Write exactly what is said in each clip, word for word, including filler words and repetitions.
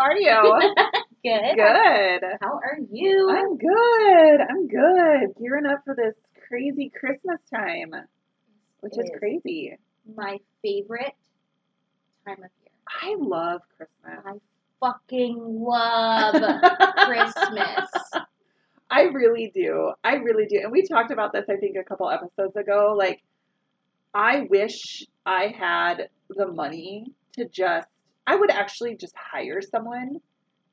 are you? Good. Good. How are you? I'm good. I'm good. Gearing up for this crazy Christmas time, which is, is crazy. My favorite time of year. I love Christmas. I fucking love Christmas. I really do. I really do. And we talked about this, I think, a couple episodes ago. Like, I wish I had the money to just, I would actually just hire someone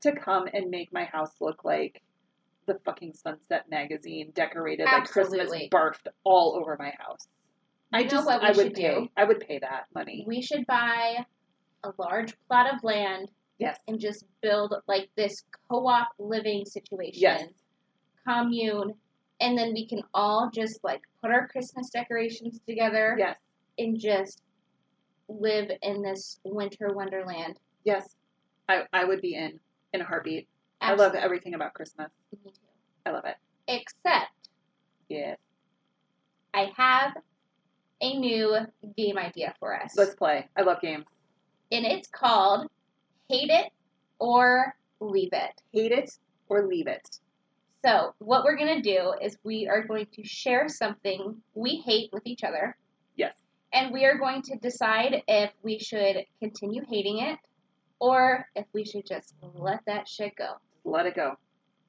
to come and make my house look like the fucking Sunset Magazine decorated, absolutely, like Christmas barfed all over my house. You I know just, what we I would pay. Do? I would pay that money. We should buy a large plot of land. Yes. And just build like this co-op living situation. Yes. Commune. And then we can all just like put our Christmas decorations together. Yes. And just live in this winter wonderland. Yes. I, I would be in, in a heartbeat. Absolutely. I love everything about Christmas. Me too. I love it. Except. Yeah. I have a new game idea for us. Let's play. I love games. And it's called Hate It or Leave It. Hate It or Leave It. So, what we're going to do is we are going to share something we hate with each other. Yes. And we are going to decide if we should continue hating it or if we should just let that shit go. Let it go.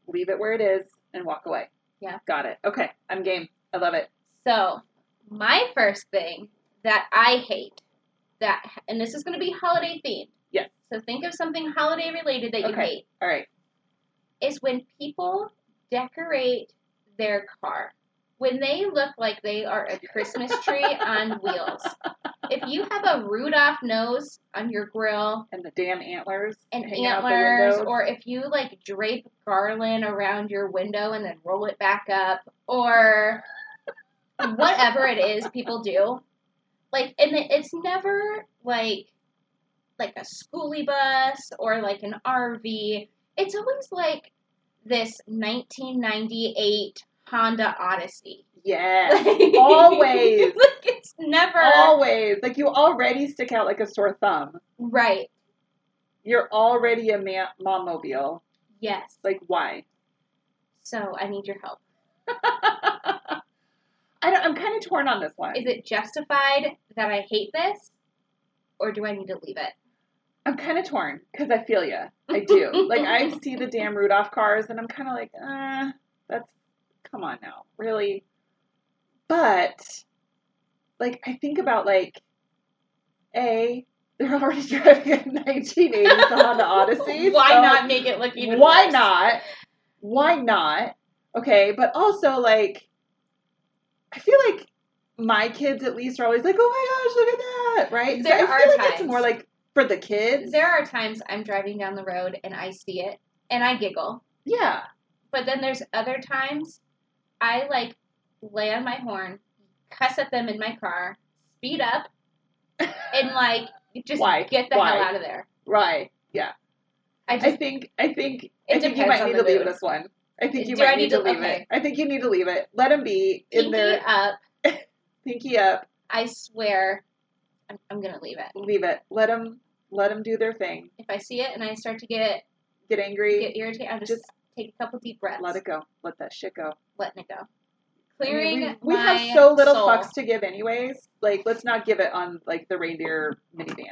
Leave it where it is and walk away. Yeah. Got it. Okay. I'm game. I love it. So, my first thing that I hate, that, and this is going to be holiday themed. Yes. So, think of something holiday related that you okay. hate. All right. Is when people decorate their car when they look like they are a Christmas tree on wheels. If you have a Rudolph nose on your grill and the damn antlers and antlers, or if you like drape garland around your window and then roll it back up, or whatever it is people do, like, and it's never like like a schoolie bus or like an R V. It's always like this nineteen ninety-eight Honda Odyssey. Yes. Like, always. Like, it's never. Always. Like, you already stick out like a sore thumb. Right. You're already a ma- mom-mobile. Yes. Like, why? So, I need your help. I don't, I'm kind of torn on this one. Is it justified that I hate this? Or do I need to leave it? I'm kind of torn, because I feel you. I do. Like, I see the damn Rudolph cars, and I'm kind of like, uh, that's, come on now, really? But, like, I think about, like, A, they're already driving a nineteen eighties Honda Odyssey. Why so not make it look even why worse? Why not? Why not? Okay, but also, like, I feel like my kids, at least, are always like, oh my gosh, look at that, right? There so I are feel like times. It's more like, for the kids. There are times I'm driving down the road and I see it and I giggle. Yeah. But then there's other times I like lay on my horn, cuss at them in my car, speed up, and like just Why? get the Why? hell out of there. Right. Yeah. I just I think I think I think you might need to leave this one. I think you Do might I need to, to leave okay. it. I think you need to leave it. Let them be in Pinky their up. Pinky up. I swear. I'm going to leave it. Leave it. Let them, let them do their thing. If I see it and I start to get get angry, get irritated, I'll just, just take a couple deep breaths. Let it go. Let that shit go. Letting it go. Clearing I mean, we, we my have so little soul. fucks to give anyways. Like, let's not give it on, like, the reindeer minivan.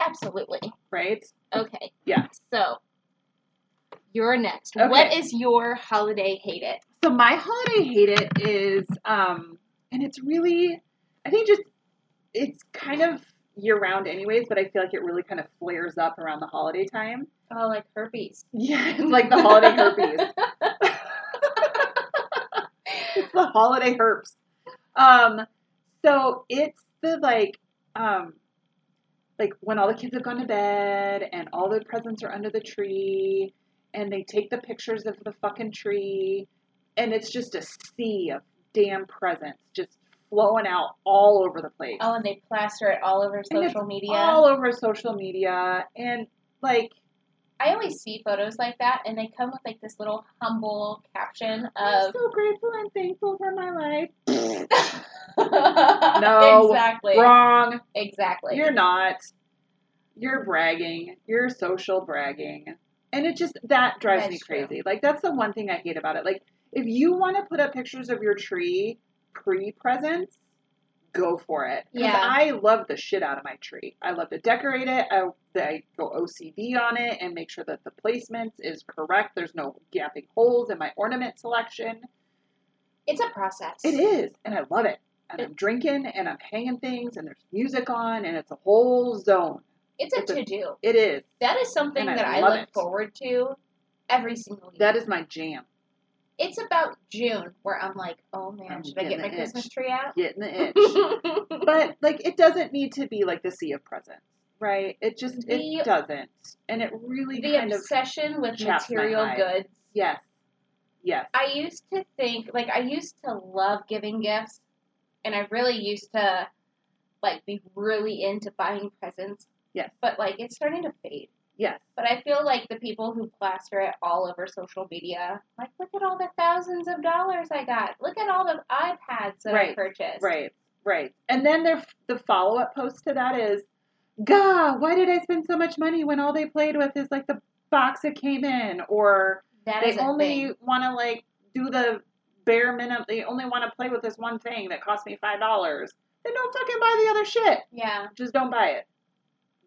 Absolutely. Right? Okay. Yeah. So, you're next. Okay. What is your holiday hate it? So, my holiday hate it is, um, and it's really, I think just, it's kind of year-round anyways, but I feel like it really kind of flares up around the holiday time. Oh, like herpes. Yeah, it's like the holiday herpes. It's the holiday herpes. Um, so it's the, like, um, like when all the kids have gone to bed and all the presents are under the tree and they take the pictures of the fucking tree and it's just a sea of damn presents just blowing out all over the place. Oh, and they plaster it all over social media. All over social media. And, like, I always see photos like that, and they come with, like, this little humble caption of, I'm so grateful and thankful for my life. No. Exactly. Wrong. Exactly. You're not. you're bragging, you're social bragging. And it just, that drives that's me crazy. True. Like, that's the one thing I hate about it. Like, if you want to put up pictures of your tree pre-presents, go for it. Yeah. I love the shit out of my tree. I love to decorate it. I, I go O C D on it and make sure that the placement is correct. There's no gapping holes in my ornament selection. It's a process. It is. And I love it. And it, I'm drinking and I'm hanging things and there's music on and it's a whole zone. It's a it's to-do. A, it is. That is something I that I look it. forward to every single year. That is my jam. It's about June where I'm like, oh man, I'm should I get my itch. Christmas tree out? Getting the itch. But, like, it doesn't need to be like the sea of presents, right? It just, the, it doesn't. And it really the kind of obsession with material goods. Yes. Yes. I used to think, like, I used to love giving gifts. And I really used to, like, be really into buying presents. Yes. But, like, it's starting to fade. Yes. But I feel like the people who plaster it all over social media, like, look at all the thousands of dollars I got. Look at all the iPads that right. I purchased. Right, right. And then the, the follow-up post to that is, gah, why did I spend so much money when all they played with is, like, the box it came in? Or that they only want to, like, do the bare minimum. They only want to play with this one thing that cost me five dollars. Then don't fucking buy the other shit. Yeah. Just don't buy it.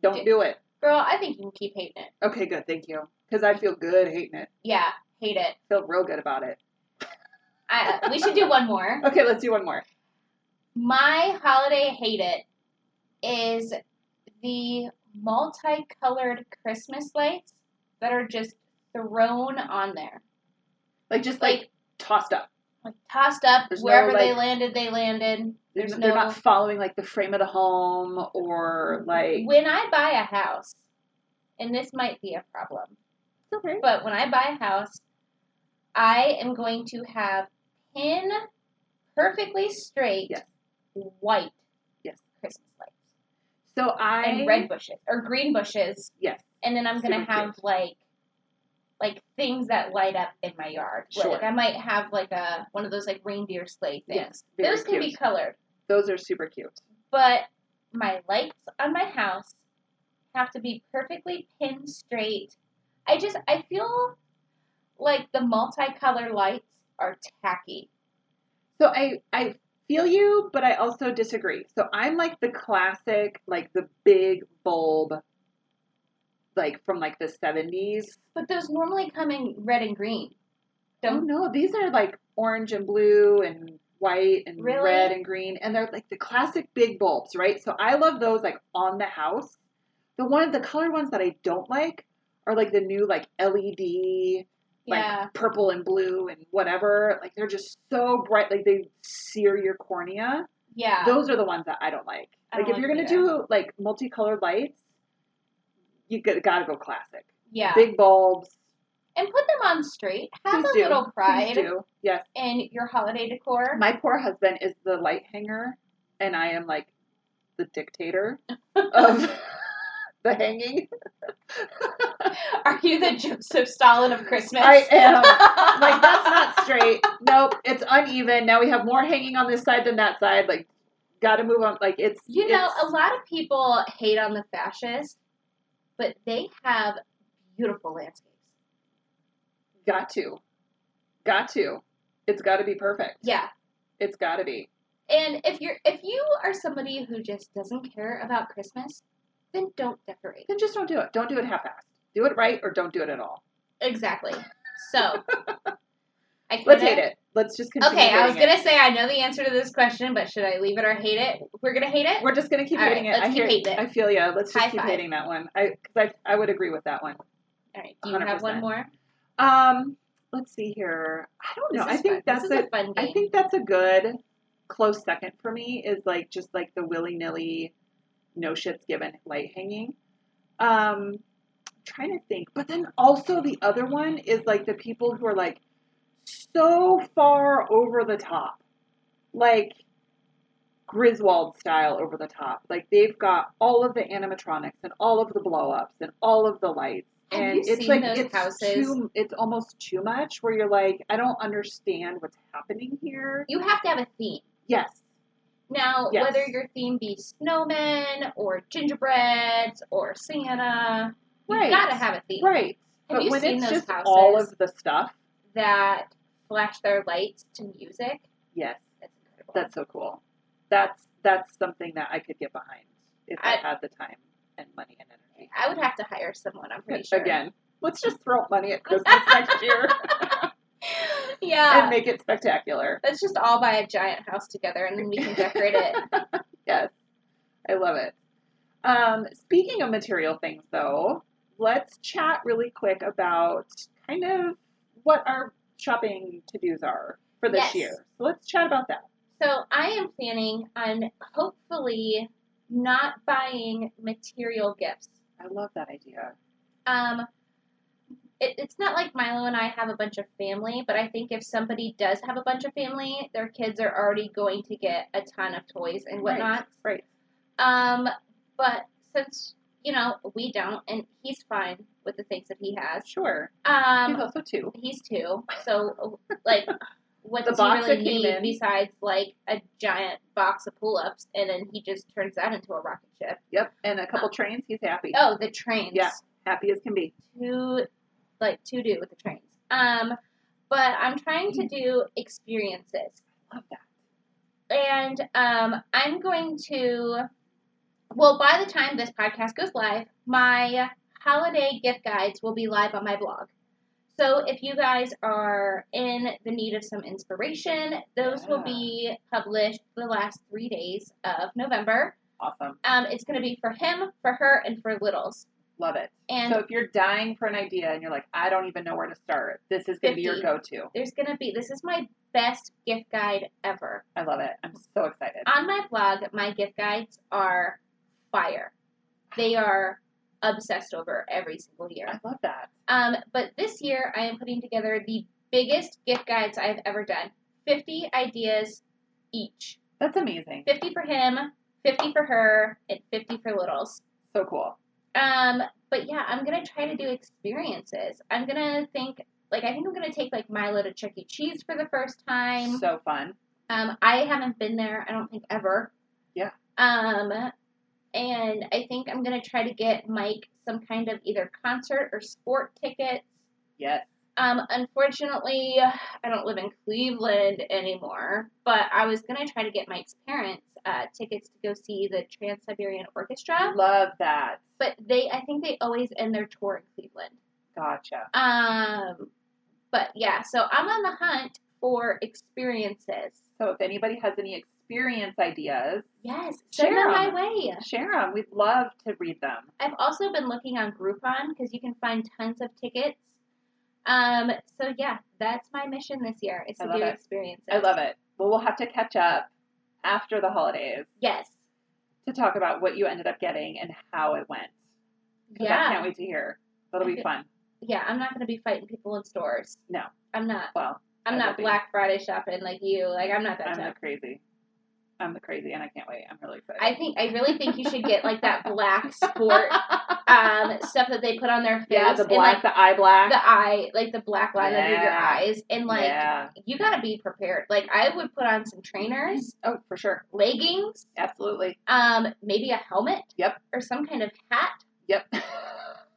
Don't do it. Girl, I think you can keep hating it. Okay, good. Thank you. Because I feel good hating it. Yeah, hate it. Feel real good about it. I, we should do one more. Okay, let's do one more. My holiday hate it is the multicolored Christmas lights that are just thrown on there. Like just like, like tossed up. Like tossed up. There's wherever no, like, they landed, they landed. There's they're no, not following, like, the frame of the home or, like... When I buy a house, and this might be a problem, okay. But when I buy a house, I am going to have pin perfectly straight yes. white yes. Christmas lights. So I... And red bushes, or green bushes. Yes. And then I'm going to have, cute. like, like things that light up in my yard. Sure. Like, I might have, like, a one of those, like, reindeer sleigh things. Yes, those can cute. be colored. Those are super cute. But my lights on my house have to be perfectly pinned straight. I just, I feel like the multicolor lights are tacky. So I, I feel you, but I also disagree. So I'm like the classic, like the big bulb, like from like the seventies. But those normally come in red and green. Don't know. Oh, these are like orange and blue and white and really? red and green, and they're like the classic big bulbs, right? So I love those, like, on the house. The one, the colored ones that I don't like are like the new, like, L E D, like yeah. purple and blue and whatever. Like, they're just so bright, like they sear your cornea. Yeah, those are the ones that I don't like. I don't like, if like you're gonna either. do like multicolored lights, you gotta go classic. Yeah, big bulbs. And put them on straight. Have Please a do. little pride yes. in your holiday decor. My poor husband is the light hanger, and I am, like, the dictator of the hanging. Are you the Joseph Stalin of Christmas? I am. Like, that's not straight. Nope, it's uneven. Now we have more hanging on this side than that side. Like, gotta move on. Like, it's... You know, it's... a lot of people hate on the fascists, but they have beautiful landscapes. Got to. Got to. It's got to be perfect. Yeah. It's got to be. And if you're if you are somebody who just doesn't care about Christmas, then don't decorate. Then just don't do it. Don't do it half-assed. Do it right or don't do it at all. Exactly. So. I Let's hate it. Let's just continue. Okay, I was going to say I know the answer to this question, but should I leave it or hate it? We're going to hate it? We're just going to keep all hating right, it. Let's I keep hating it. I feel you. Let's just High keep five. hating that one. I, cause I I would agree with that one. All right. Do you one hundred percent have one more? Um, let's see here. I don't know. I think fun. that's a, a fun game. I think that's a good close second for me is like just like the willy-nilly no shits given light hanging. Um, I'm trying to think. But then also the other one is like the people who are like so far over the top. Like Griswold style over the top. Like they've got all of the animatronics and all of the blow-ups and all of the lights. Have and you it's seen like those it's houses? Too, it's almost too much. Where you're like, I don't understand what's happening here. You have to have a theme. Yes. Now, yes. whether your theme be snowmen or gingerbreads or Santa, right. you've got to have a theme. Right. Have but you when seen it's those just houses all of the stuff that flash their lights to music? Yes. That's incredible. That's so cool. That's that's something that I could get behind if I, I had the time and money and energy. I would have to hire someone, I'm pretty sure. Again, let's just throw money at Christmas next year. Yeah. And make it spectacular. Let's just all buy a giant house together and then we can decorate it. Yes. I love it. Um, speaking of material things, though, let's chat really quick about kind of what our shopping to-dos are for this yes. year. So let's chat about that. So I am planning on hopefully not buying material gifts. I love that idea. Um, it, it's not like Milo and I have a bunch of family, but I think if somebody does have a bunch of family, their kids are already going to get a ton of toys and whatnot. Right. right. Um, but since, you know, we don't, and he's fine with the things that he has. Sure. Um, he's also two. He's two. So, like, what does he really need in. besides, like, a giant box of pull-ups, and then he just turns that into a rocket ship? Yep. And a couple um, trains, he's happy. Oh, the trains. Yeah. Happy as can be. To, like, to do with the trains. Um, but I'm trying to do experiences. I love that. And um, I'm going to... Well, by the time this podcast goes live, my holiday gift guides will be live on my blog. So if you guys are in the need of some inspiration, those yeah. will be published the last three days of November. Awesome. Um, it's going to be for him, for her, and for littles. Love it. And so if you're dying for an idea and you're like, I don't even know where to start, this is going to be your go-to. There's going to be, this is my best gift guide ever. I love it. I'm so excited. On my blog, my gift guides are... fire. They are obsessed over every single year. I love that. Um, but this year, I am putting together the biggest gift guides I've ever done. fifty ideas each. That's amazing. fifty for him, fifty for her, and fifty for littles. So cool. Um, but yeah, I'm going to try to do experiences. I'm going to think, like, I think I'm going to take, like, Milo to Chuck E. Cheese for the first time. So fun. Um, I haven't been there, I don't think, ever. Yeah. Um... And I think I'm going to try to get Mike some kind of either concert or sport tickets. Yes. Um, unfortunately, I don't live in Cleveland anymore, but I was going to try to get Mike's parents uh, tickets to go see the Trans-Siberian Orchestra. Love that. But they, I think they always end their tour in Cleveland. Gotcha. Um, but yeah, so I'm on the hunt for experiences. So if anybody has any experiences, experience ideas. Yes, send them my way. Share them. We'd love to read them. I've also been looking on Groupon because you can find tons of tickets. Um. So yeah, that's my mission this year is to do experiences. I love it. Well, we'll have to catch up after the holidays. Yes. To talk about what you ended up getting and how it went. Yeah. I can't wait to hear. That'll be fun. Yeah, I'm not going to be fighting people in stores. No. I'm not. Well, I'm not Black Friday shopping like you. Like I'm not that type. I'm not crazy. I'm the crazy, and I can't wait. I'm really excited. I think I really think you should get like that black sport um, stuff that they put on their face. Yeah, the black, and, like, the eye black, the eye, like the black line yeah. under your eyes, and like yeah. you gotta be prepared. Like I would put on some trainers. Oh, for sure. Leggings, absolutely. Um, maybe a helmet. Yep. Or some kind of hat. Yep.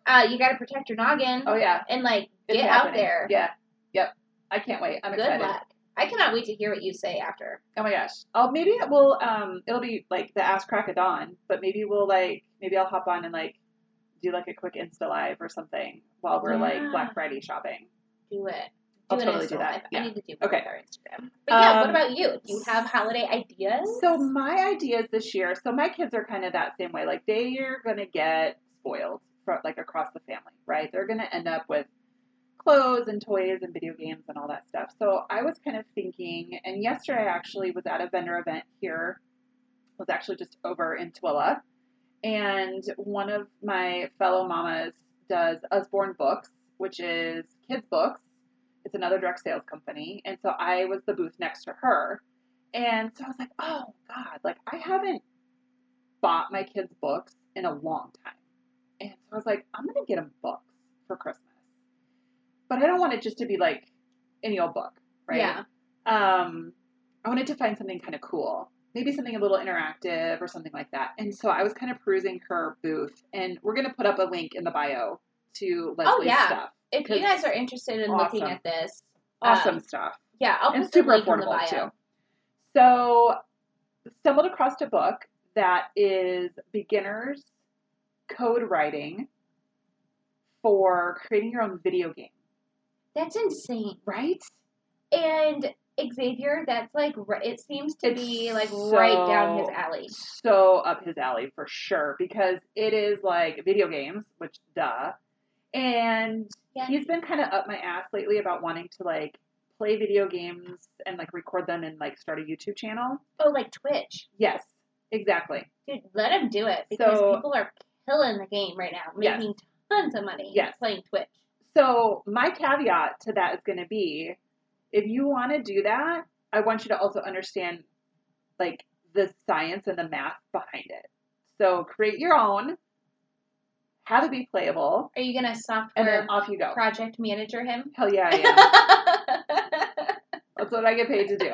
uh, you gotta protect your noggin. Oh yeah. And like it's get happening. out there. Yeah. Yep. I can't wait. I'm Good excited. Luck. I cannot wait to hear what you say after. Oh my gosh. I'll maybe it will um it'll be like the ass crack of dawn, but maybe we'll like maybe I'll hop on and like do like a quick Insta live or something while we're yeah. like Black Friday shopping. Do it. Do I'll totally Insta do that. Yeah. I need to do one okay. with our Instagram. But yeah, um, what about you? Do you have holiday ideas? So my ideas this year, so my kids are kind of that same way. Like they're gonna get spoiled from, like across the family, right? They're gonna end up with clothes and toys and video games and all that stuff. So I was kind of thinking, and yesterday I actually was at a vendor event here. I was actually just over in Twila, and one of my fellow mamas does Usborne Books, which is kids' books. It's another direct sales company, and so I was the booth next to her, and so I was like, oh God, like I haven't bought my kids' books in a long time, and so I was like, I'm gonna get them books for Christmas. But I don't want it just to be like any old book, right? Yeah. Um, I wanted to find something kind of cool. maybe something a little interactive or something like that. And so I was kind of perusing her booth, and we're going to put up a link in the bio to Leslie's oh, yeah. stuff. If you guys are interested in awesome. looking at this. Awesome um, stuff. Yeah, I'll put the link in the bio. And super affordable, too. So, stumbled across a book that is beginners code writing for creating your own video game. That's insane. Right? And Xavier, that's like, it seems to it's be like so, right down his alley. So up his alley for sure, because it is like video games, which duh. And yeah. he's been kind of up my ass lately about wanting to like play video games and like record them and like start a YouTube channel. Oh, like Twitch. Yes, exactly. Dude, let him do it, because so, people are killing the game right now, making yes. tons of money yes. playing Twitch. So my caveat to that is going to be, if you want to do that, I want you to also understand, like, the science and the math behind it. So create your own, have it be playable. Are you going to software and then off you go. Project manager him? Hell yeah, I am. That's what I get paid to do.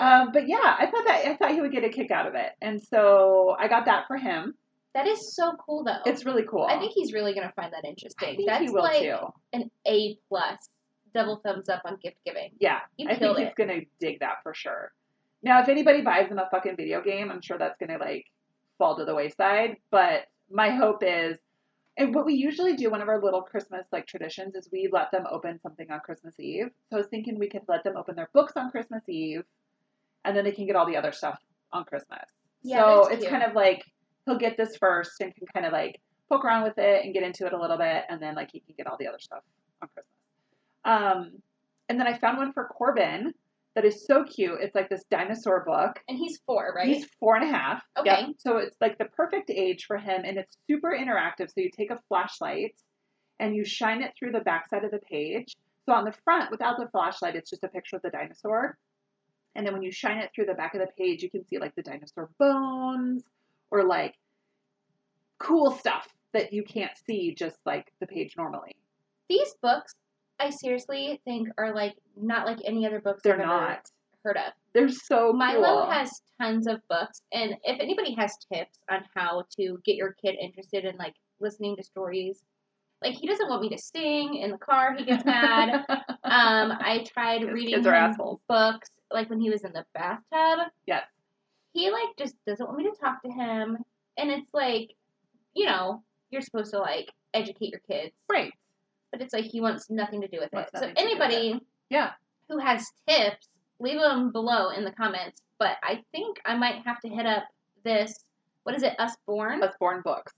Um, but yeah, I thought that I thought he would get a kick out of it, and so I got that for him. That is so cool, though. It's really cool. I think he's really going to find that interesting. I think That's he will like too. An A plus. Double thumbs up on gift giving. Yeah. You I think it. he's going to dig that for sure. Now, if anybody buys him a fucking video game, I'm sure that's going to, like, fall to the wayside. But my hope is, and what we usually do, one of our little Christmas, like, traditions is we let them open something on Christmas Eve. So I was thinking we could let them open their books on Christmas Eve, and then they can get all the other stuff on Christmas. Yeah, so it's kind of like he'll get this first and can kind of, like, poke around with it and get into it a little bit, and then, like, he can get all the other stuff on Christmas. Um, and then I found one for Corbin that is so cute. It's like this dinosaur book. And he's four, right? He's four and a half. Okay. Yep. So it's like the perfect age for him, and it's super interactive. So you take a flashlight and you shine it through the backside of the page. So on the front, without the flashlight, it's just a picture of the dinosaur. And then when you shine it through the back of the page, you can see like the dinosaur bones or like cool stuff that you can't see just like the page normally. These books, I seriously think are like not like any other books They're I've ever not. heard of. They're so Milo cool. has tons of books, and if anybody has tips on how to get your kid interested in like listening to stories, like he doesn't want me to sing in the car, he gets mad. um, I tried reading him books like when he was in the bathtub. Yes, he like just doesn't want me to talk to him, and it's like, you know, you're supposed to like educate your kids, right? But it's like he wants nothing to do with it. So anybody yeah. who has tips, leave them below in the comments. But I think I might have to hit up this, what is it, Usborne? Usborne Books.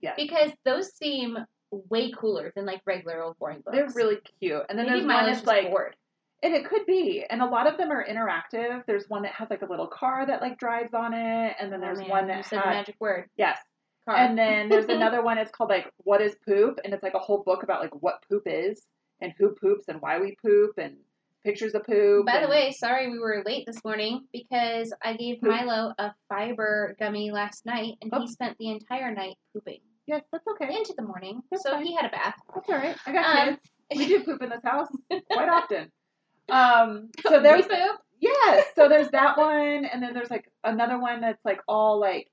Yeah. Because those seem way cooler than like regular old boring books. They're really cute. And then Maybe there's one that's like, bored. And it could be. And a lot of them are interactive. There's one that has like a little car that like drives on it. And then oh, there's man. one that you said has. magic word. Yes. Car. And then there's another one, it's called, like, What is Poop? And it's, like, a whole book about, like, what poop is and who poops and why we poop and pictures of poop. By and... the way, sorry we were late this morning because I gave poop. Milo a fiber gummy last night, and oh. he spent the entire night pooping. Yes, that's okay. Into the morning. That's so fine. He had a bath. That's all right. I got um, kids. We do poop in this house quite often. Um, so there's... We poop? Yes. So there's that one, and then there's, like, another one that's, like, all, like,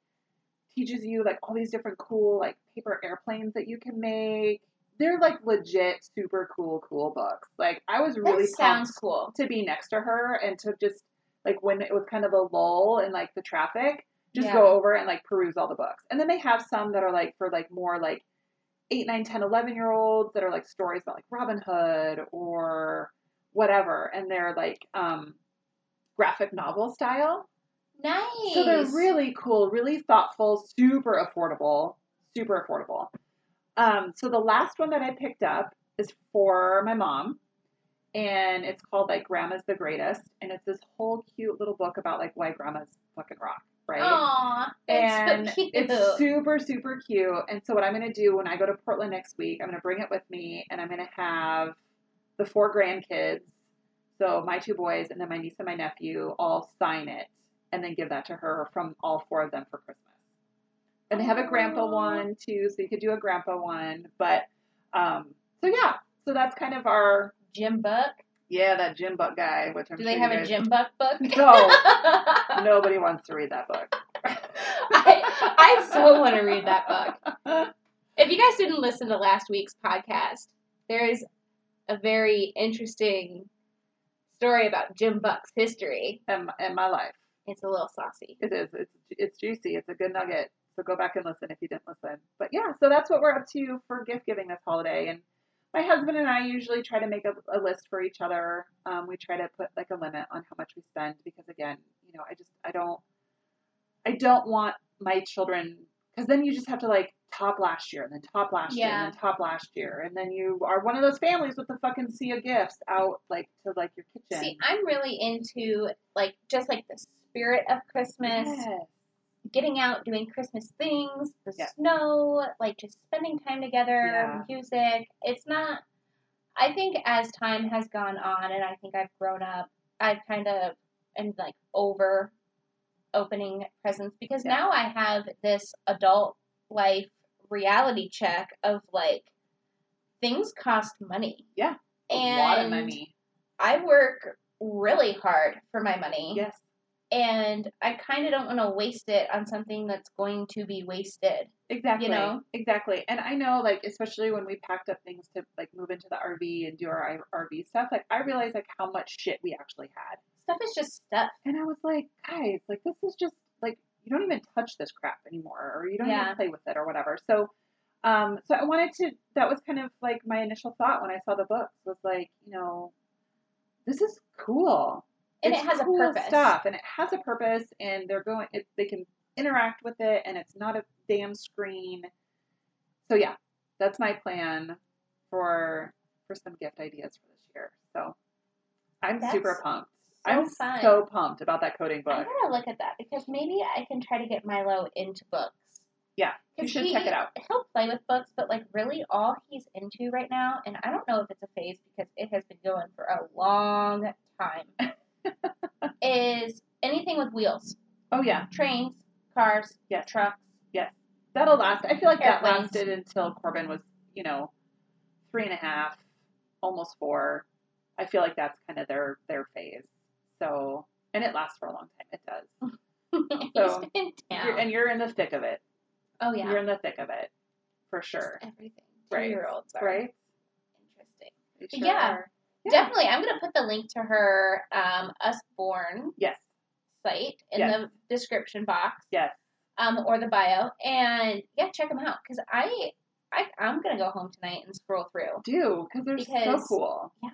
teaches you like all these different cool like paper airplanes that you can make. They're like legit super cool cool books. Like I was really that sounds cool to be next to her and to just like when it was kind of a lull in like the traffic, just yeah. go over and like peruse all the books. And then they have some that are like for like more like eight, nine, ten, eleven year olds that are like stories about like Robin Hood or whatever, and they're like um graphic novel style. Nice. So they're really cool, really thoughtful, super affordable, super affordable. Um, so the last one that I picked up is for my mom, and it's called like Grandma's the Greatest, and it's this whole cute little book about like why grandmas fucking rock, right? Aww, and so cute. It's super super cute. And so what I'm gonna do when I go to Portland next week, I'm gonna bring it with me, and I'm gonna have the four grandkids, so my two boys and then my niece and my nephew, all sign it. And then give that to her from all four of them for Christmas. And they have a grandpa one, too, so you could do a grandpa one. But, um, so yeah. So that's kind of our... Gym book. Yeah, that Jim Buck guy. Which I'm Do they sure have guys... a Jim Buck book? No. Nobody wants to read that book. I, I so want to read that book. If you guys didn't listen to last week's podcast, there is a very interesting story about Jim Buck's history. And, and my life. It's a little saucy. It is. It's, it's juicy. It's a good nugget. So go back and listen if you didn't listen. But yeah, so that's what we're up to for gift giving this holiday. And my husband and I usually try to make a, a list for each other. Um, we try to put like a limit on how much we spend because, again, you know, I just, I don't, I don't want my children, because then you just have to like top last year and then top last yeah. year and then top last year. And then you are one of those families with the fucking sea of gifts out like to like your kitchen. See, I'm really into like, just like the spirit of Christmas. Yes. Getting out, doing Christmas things, the yeah. snow, like just spending time together, yeah. music. It's not, I think as time has gone on and I think I've grown up, I've kind of am like over opening presents because yeah. now I have this adult life reality check of like things cost money. Yeah. A and lot of money. I work really hard for my money. Yes. And I kind of don't want to waste it on something that's going to be wasted. Exactly. You know? Exactly. And I know, like, especially when we packed up things to, like, move into the R V and do our R V stuff, like, I realized, like, how much shit we actually had. Stuff is just stuff. And I was like, guys, like, this is just, like, you don't even touch this crap anymore, or you don't yeah. even play with it or whatever. So, um, so I wanted to, that was kind of, like, my initial thought when I saw the books was, like, you know, this is cool. And it's it has cool a purpose. Stuff, and it has a purpose, and they're going. It, they can interact with it, and it's not a damn screen. So yeah, that's my plan for for some gift ideas for this year. So I'm that's super pumped. So I'm fun. so pumped about that coding book. I'm gonna look at that because maybe I can try to get Milo into books. Yeah, you should he, check it out. He'll play with books, but like really, all he's into right now, and I don't know if it's a phase because it has been going for a long time. Is anything with wheels. Oh, yeah. Trains, cars, yes. trucks. Yes. That'll last. I feel like airplanes. That lasted until Corbin was, you know, three and a half, almost four. I feel like that's kind of their, their phase. So, and it lasts for a long time. It does. So, you're, and you're in the thick of it. Oh, yeah. You're in the thick of it. For sure. Just everything. Right. Two-year-olds are right? interesting. They sure yeah. are. Yeah. Definitely. I'm going to put the link to her um, Usborne yes. site in yes. the description box. Yes. Um, or the bio. And, yeah, check them out. Because I, I, I'm going to go home tonight and scroll through. Do. Cause they're because, so cool. Yeah.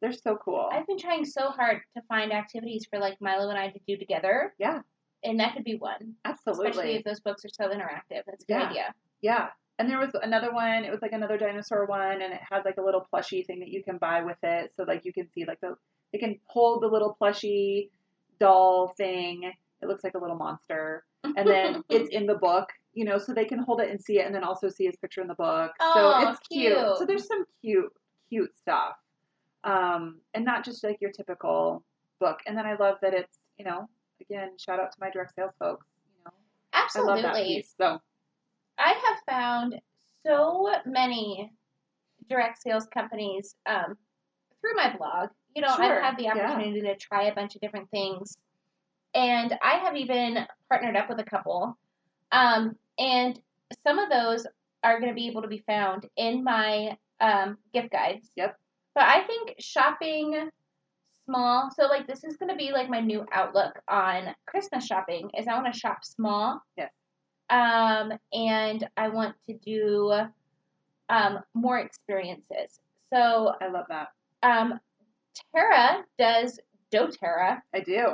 They're so cool. I've been trying so hard to find activities for, like, Milo and I to do together. Yeah. And that could be one. Absolutely. Especially if those books are so interactive. That's a good yeah. idea. Yeah. And there was another one, it was like another dinosaur one, and it had like a little plushie thing that you can buy with it. So like you can see like the, it can hold the little plushie doll thing. It looks like a little monster. And then it's in the book, you know, so they can hold it and see it and then also see his picture in the book. Oh, so it's cute. cute. So there's some cute, cute stuff. Um, and not just like your typical book. And then I love that it's, you know, again, shout out to my direct sales folks. You know, absolutely. I love that piece, so. I have found so many direct sales companies um, through my blog. You know, sure. I've had the opportunity yeah. to try a bunch of different things. And I have even partnered up with a couple. Um, and some of those are going to be able to be found in my um, gift guides. Yep. But I think shopping small. So, like, this is going to be, like, my new outlook on Christmas shopping is I want to shop small. Yes. Um, and I want to do, um, more experiences. So I love that. Um, Tara does doTERRA. I do.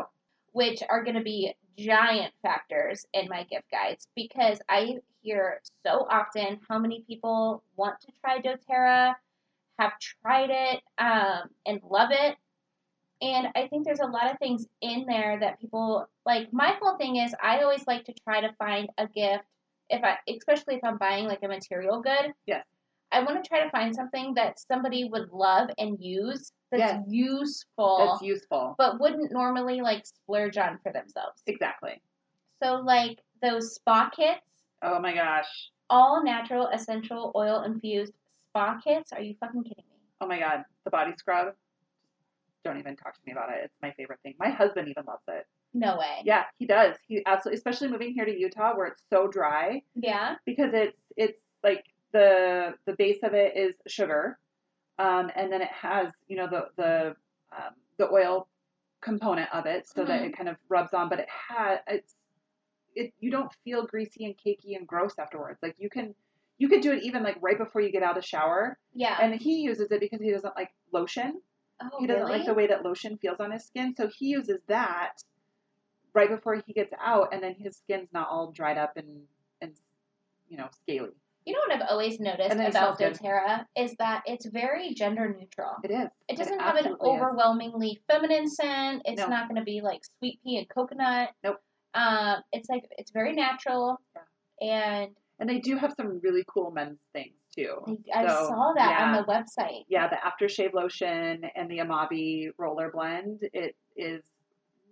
Which are going to be giant factors in my gift guides because I hear so often how many people want to try doTERRA, have tried it, um, and love it. And I think there's a lot of things in there that people, like, my whole thing is I always like to try to find a gift, if I, especially if I'm buying, like, a material good. Yeah. I want to try to find something that somebody would love and use that's yes. useful. That's useful. But wouldn't normally, like, splurge on for themselves. Exactly. So, like, those spa kits. Oh, my gosh. All natural, essential, oil-infused spa kits. Are you fucking kidding me? Oh, my God. The body scrub. don't even talk to me about it. It's my favorite thing. My husband even loves it. No way. Yeah, he does. He absolutely, especially moving here to Utah where it's so dry. Yeah. Because it's, it's like the, the base of it is sugar. Um, and then it has, you know, the, the, um, the oil component of it so mm-hmm. that it kind of rubs on, but it has, it's, it, you don't feel greasy and cakey and gross afterwards. Like you can, you could do it even like right before you get out of the shower. Yeah. And he uses it because he doesn't like lotion. Oh, he doesn't really? Like the way that lotion feels on his skin. So he uses that right before he gets out, and then his skin's not all dried up and, and you know, scaly. You know what I've always noticed about doTERRA is that it's very gender neutral. It is. It doesn't it have an overwhelmingly is. feminine scent. It's no. not going to be like sweet pea and coconut. Nope. Um, it's like, it's very natural. Yeah. And and they do have some really cool men's things too. I, I so, saw that yeah. on the website. Yeah, the aftershave lotion and the Amabi roller blend. It is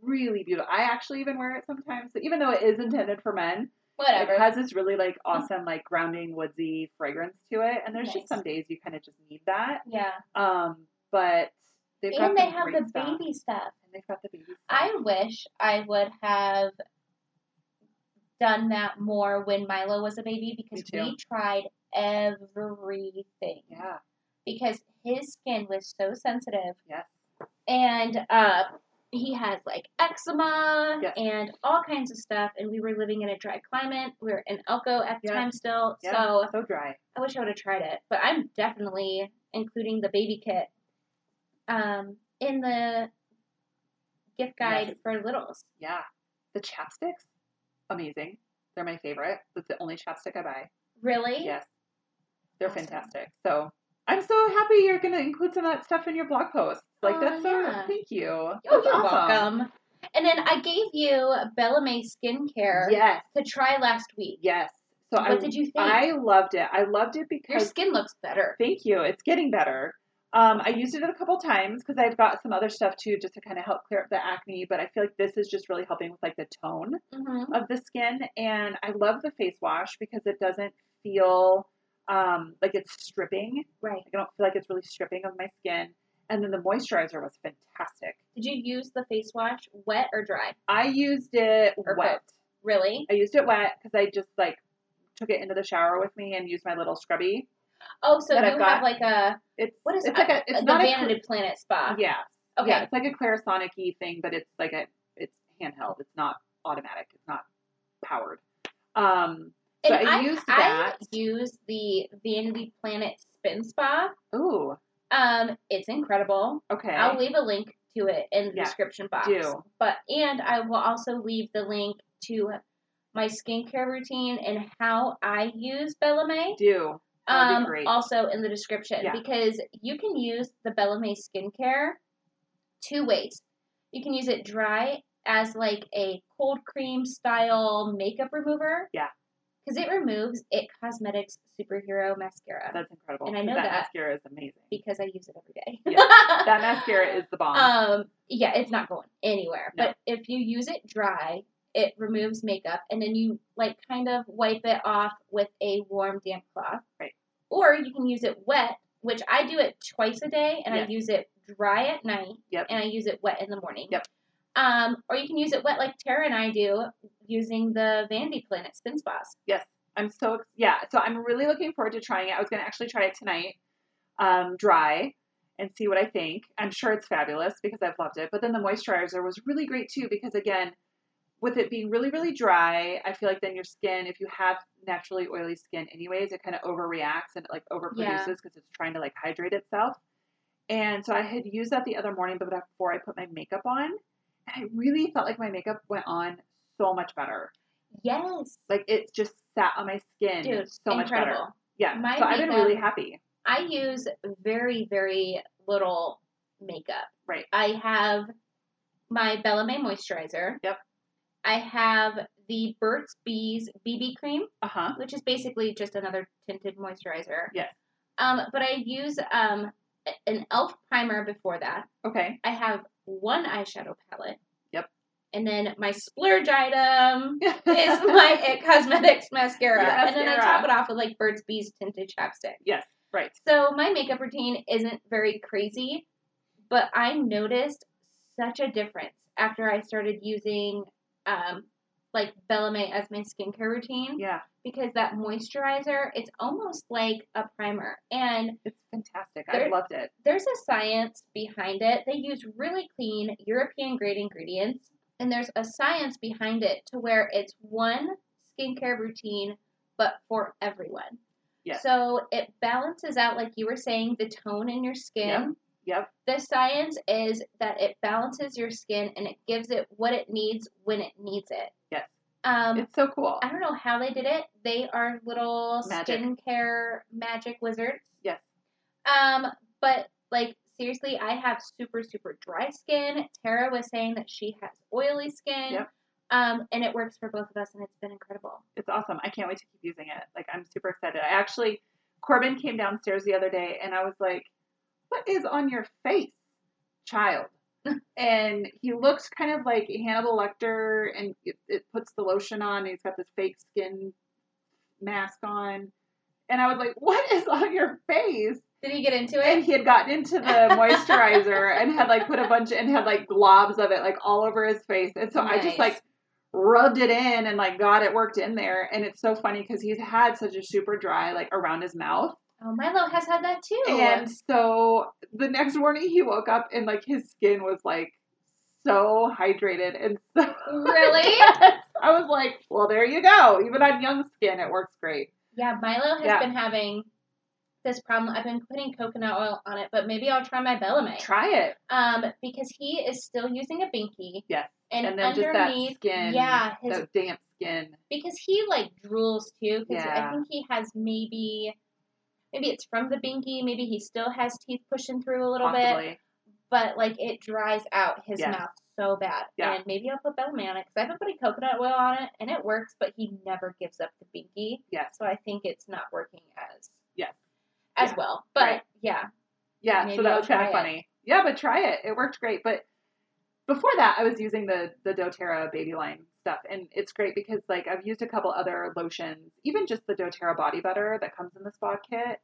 really beautiful. I actually even wear it sometimes, even though it is intended for men. Whatever. It has this really like awesome like grounding woodsy fragrance to it, and there's nice. Just some days you kind of just need that. Yeah. Um, but they've got and they have the stuff. baby stuff. And they've got the baby stuff. I wish I would have done that more when Milo was a baby, because we tried everything. Yeah. Because his skin was so sensitive. Yeah. And uh. he has, like, eczema yes. and all kinds of stuff, and we were living in a dry climate. We were in Elko at the yes. time still, yes. so... so dry. I wish I would have tried it, but I'm definitely including the baby kit um, in the gift guide yes. for littles. Yeah. The chapsticks? Amazing. They're my favorite. That's the only chapstick I buy. Really? Yes. They're awesome. Fantastic. So... I'm so happy you're going to include some of that stuff in your blog post. Like, oh, that's so, yeah. thank you. Oh, that's you're awesome. welcome. And then I gave you Bellame skincare yes. to try last week. Yes. So What I, did you think? I loved it. I loved it because... Your skin looks better. Thank you. It's getting better. Um, I used it a couple times because I've got some other stuff, too, just to kind of help clear up the acne. But I feel like this is just really helping with, like, the tone mm-hmm. of the skin. And I love the face wash because it doesn't feel... Um, like it's stripping. Right. Like I don't feel like it's really stripping of my skin. And then the moisturizer was fantastic. Did you use the face wash wet or dry? I used it or wet. Both. Really? I used it wet because I just like took it into the shower with me and used my little scrubby. Oh, so you I've have got. like a it's what is it's it? Like a, it's the not Vanity a, Planet Spa. Yeah. Okay. Yeah, it's like a Clarisonic-y thing, but it's like a it's handheld. It's not automatic. It's not powered. Um. So and I, I used that. I used the Vanity Planet Spin Spa. Ooh. Um, it's incredible. Okay. I'll leave a link to it in the yeah, description box. Do. But and I will also leave the link to my skincare routine and how I use Bellame. Do. That'd um be great. Also in the description yeah. because you can use the Bellame skincare two ways. You can use it dry as like a cold cream style makeup remover. Yeah. Because it removes I T Cosmetics Superhero Mascara. That's incredible. And I know that. That mascara is amazing. Because I use it every day. Yeah, that mascara is the bomb. Um, yeah, it's not going anywhere. No. But if you use it dry, it removes makeup. And then you, like, kind of wipe it off with a warm, damp cloth. Right. Or you can use it wet, which I do it twice a day. And yes. I use it dry at night. Yep. And I use it wet in the morning. Yep. Um, or you can use it wet like Tara and I do using the Vanity Planet Spin Spas. Yes. I'm so, yeah. So I'm really looking forward to trying it. I was going to actually try it tonight, um, dry and see what I think. I'm sure it's fabulous because I've loved it. But then the moisturizer was really great too, because again, with it being really, really dry, I feel like then your skin, if you have naturally oily skin anyways, it kind of overreacts and it like overproduces because yeah. it's trying to like hydrate itself. And so I had used that the other morning, but before I put my makeup on, I really felt like my makeup went on so much better. Yes. Like, it just sat on my skin Dude, so incredible. much better. Yeah. My so makeup, I've been really happy. I use very, very little makeup. Right. I have my Bellame moisturizer. Yep. I have the Burt's Bees B B cream. Uh-huh. Which is basically just another tinted moisturizer. Yes. Um, but I use um an e l f primer before that. Okay. I have... one eyeshadow palette. Yep. And then my splurge item is my I T Cosmetics mascara. mascara. And then I top it off with like Burt's Bees tinted chapstick. Yes. Right. So my makeup routine isn't very crazy, But I noticed such a difference after I started using, um, like, Bellame as my skincare routine. Yeah. Because that moisturizer, it's almost like a primer. And it's fantastic. There, I loved it. There's a science behind it. They use really clean European-grade ingredients. And there's a science behind it to where it's one skincare routine, but for everyone. Yes. So it balances out, like you were saying, the tone in your skin. Yep. Yep. The science is that it balances your skin and it gives it what it needs when it needs it. Yes. Um, it's so cool. I don't know how they did it. They are little magic. skincare magic wizards. Yes. Um, but, like, seriously, I have super, super dry skin. Tara was saying that she has oily skin. Yep. Um, and it works for both of us, and it's been incredible. It's awesome. I can't wait to keep using it. Like, I'm super excited. I actually, Corbin came downstairs the other day, and I was like, what is on your face, child? And he looks kind of like Hannibal Lecter, and it, it puts the lotion on, and he's got this fake skin mask on. And I was like, what is on your face? Did he get into it? And he had gotten into the moisturizer and had, like, put a bunch, and had, like, globs of it, like, all over his face. And so nice. I just, like, rubbed it in and, like, God, it worked in there. And it's so funny because he's had such a super dry, like, around his mouth. Oh, Milo has had that, too. And so the next morning he woke up and, like, his skin was, like, so hydrated. And so really? Yes. I was like, well, there you go. Even on young skin, it works great. Yeah, Milo has yeah. been having this problem. I've been putting coconut oil on it, but maybe I'll try my Bellame. Try it. Um, because he is still using a binky. Yes. And, and then underneath, just that skin. Yeah. His that damp skin. Because he, like, drools, too. Because yeah. I think he has maybe... Maybe it's from the binky. Maybe he still has teeth pushing through a little Possibly. bit. But, like, it dries out his yes. mouth so bad. Yeah. And maybe I'll put Bellame on it. Because I've been putting coconut oil on it, and it works, but he never gives up the binky. Yeah. So I think it's not working as yeah. as yeah. well. But, right. yeah. Yeah, so that I'll was kind of funny. It. Yeah, but try it. It worked great. But before that, I was using the, the doTERRA baby line stuff. And it's great because, like, I've used a couple other lotions, even just the doTERRA body butter that comes in the spa kit.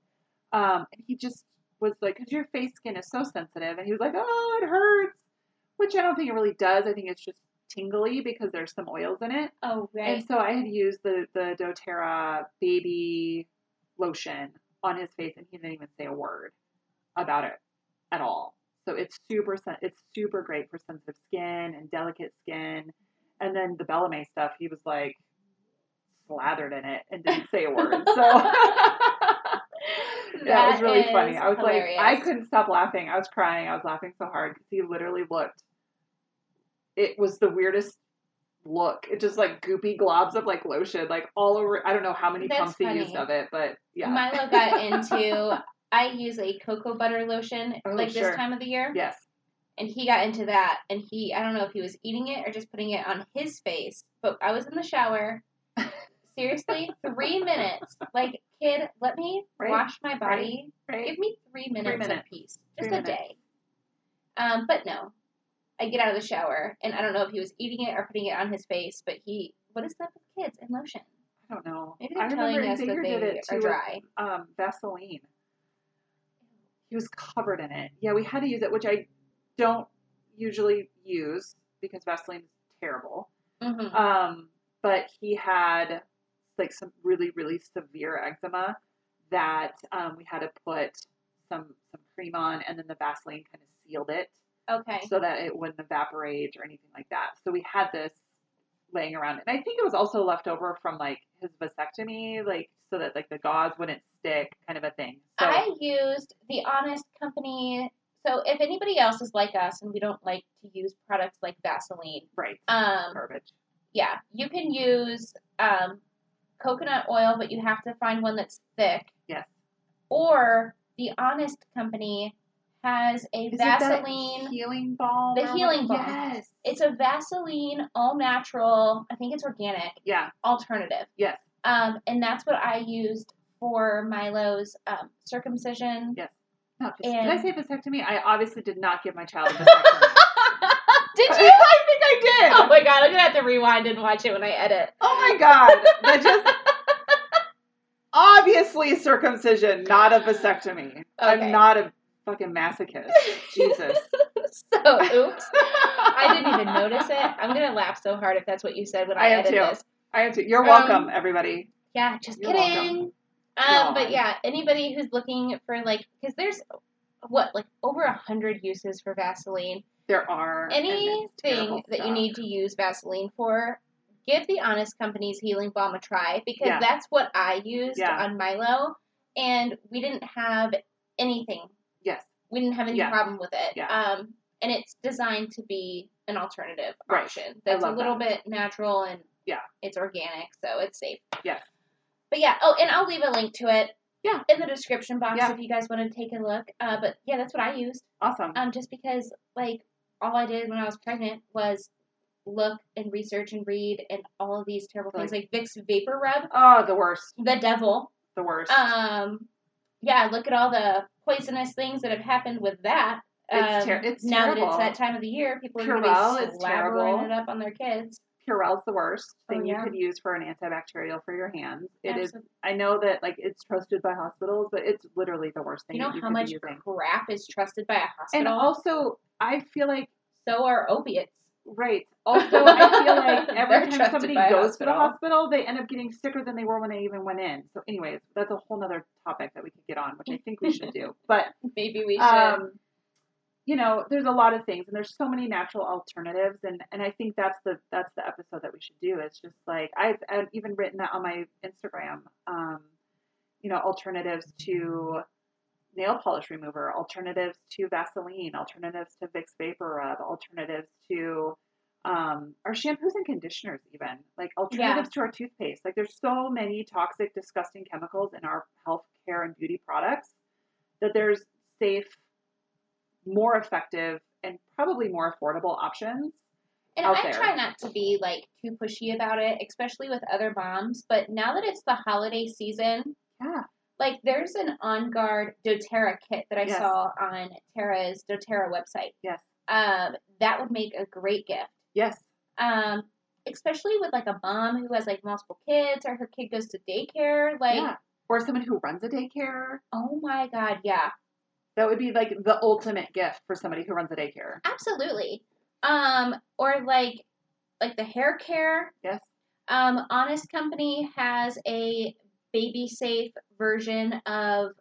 Um, and he just was like, because your face skin is so sensitive. And he was like, oh, it hurts. Which I don't think it really does. I think it's just tingly because there's some oils in it. Oh, right. And so I had used the, the doTERRA baby lotion on his face, and he didn't even say a word about it at all. So it's super, it's super great for sensitive skin and delicate skin. And then the Bellame stuff, he was like slathered in it and didn't say a word. So that yeah, was really funny. I was hilarious. Like, I couldn't stop laughing. I was crying. I was laughing so hard because he literally looked. It was the weirdest look. It just, like, goopy globs of, like, lotion, like, all over. I don't know how many That's pumps funny. he used of it, but yeah. Milo got into. I use a cocoa butter lotion, oh, like, sure. this time of the year. Yes. And he got into that, and he, I don't know if he was eating it or just putting it on his face, but I was in the shower, seriously, three minutes. Like, kid, let me right. wash my body. Right. Right. Give me three minutes, three minutes. apiece. Just three a minutes. day. Um, but no. I get out of the shower, and I don't know if he was eating it or putting it on his face, but he, what is that with kids and lotion? I don't know. Maybe they're I telling us that they are dry. With, um, Vaseline. He was covered in it. Yeah, we had to use it, which I don't usually use because Vaseline is terrible. Mm-hmm. Um, but he had, like, some really, really severe eczema that um, we had to put some, some cream on, and then the Vaseline kind of sealed it. Okay. So that it wouldn't evaporate or anything like that. So we had this laying around. And I think it was also left over from, like, his vasectomy, like, so that, like, the gauze wouldn't stick, kind of a thing. So I used the Honest Company. So if anybody else is like us and we don't like to use products like Vaseline. Right. Um, Garbage. Yeah. You can use um, coconut oil, but you have to find one that's thick. Yes. Or the Honest Company has a Is Vaseline healing balm. The healing balm. Yes. It's a Vaseline all natural, I think it's organic. Yeah. Alternative. Yes. Um, and that's what I used for Milo's um, circumcision. Yes. No, did I say vasectomy? I obviously did not give my child a vasectomy. Did you? I think I did. Oh my god, I'm gonna have to rewind and watch it when I edit. Oh my god. That just obviously circumcision, not a vasectomy. Okay. I'm not a Fucking masochist. Jesus. So, oops. I didn't even notice it. I'm going to laugh so hard if that's what you said when I, I edit too. this. I am too. You're welcome, um, everybody. Yeah, just You're kidding. Um, but yeah, anybody who's looking for, like, because there's, what, like over a hundred uses for Vaseline. There are. Anything that you need to use Vaseline for, give the Honest Company's Healing Balm a try, because yeah. that's what I used yeah. on Milo, and we didn't have anything. Yes. We didn't have any yeah. problem with it. Yeah. Um, and it's designed to be an alternative right. option that's a little that. bit natural, and yeah. it's organic, so it's safe. Yeah. But yeah, oh, and I'll leave a link to it yeah. in the description box yeah. if you guys want to take a look. Uh, but yeah, that's what I used. Awesome. Um, just because, like, all I did when I was pregnant was look and research and read and all of these terrible things, like, like Vicks Vapor Rub. Oh, the worst. The devil. The worst. Um, yeah, look at all the poisonous things that have happened with that. It's, ter- it's um, now terrible. Now that it's that time of the year, people are going to be slathering it up on their kids. Purell's the worst thing oh, yeah. you could use for an antibacterial for your hands. It Absolutely. is. I know that, like, it's trusted by hospitals, but it's literally the worst thing. You know that you how could much be using. crap is trusted by a hospital. And also, I feel like so are opiates. Right. Also, I feel like every time somebody goes to the hospital, they end up getting sicker than they were when they even went in. So, anyways, that's a whole nother topic that we could get on, which I think we should do. But maybe we should. Um, You know, there's a lot of things, and there's so many natural alternatives, and, and I think that's the that's the episode that we should do. It's just like I've, I've even written that on my Instagram. Um, you know, alternatives to nail polish remover, alternatives to Vaseline, alternatives to Vicks Vapor Rub, alternatives to um, our shampoos and conditioners, even like alternatives yeah. to our toothpaste. Like, there's so many toxic, disgusting chemicals in our healthcare and beauty products that there's safe, more effective, and probably more affordable options. And out I there. try not to be, like, too pushy about it, especially with other moms. But now that it's the holiday season, yeah, like, there's an On Guard doTERRA kit that I yes. saw on Tara's doTERRA website. Yes, um, that would make a great gift. Yes, um, especially with, like, a mom who has, like, multiple kids, or her kid goes to daycare, like, yeah. or someone who runs a daycare. Oh my God, yeah. That would be, like, the ultimate gift for somebody who runs a daycare. Absolutely. Um, or, like, like the hair care. Yes. Um, Honest Company has a baby-safe version of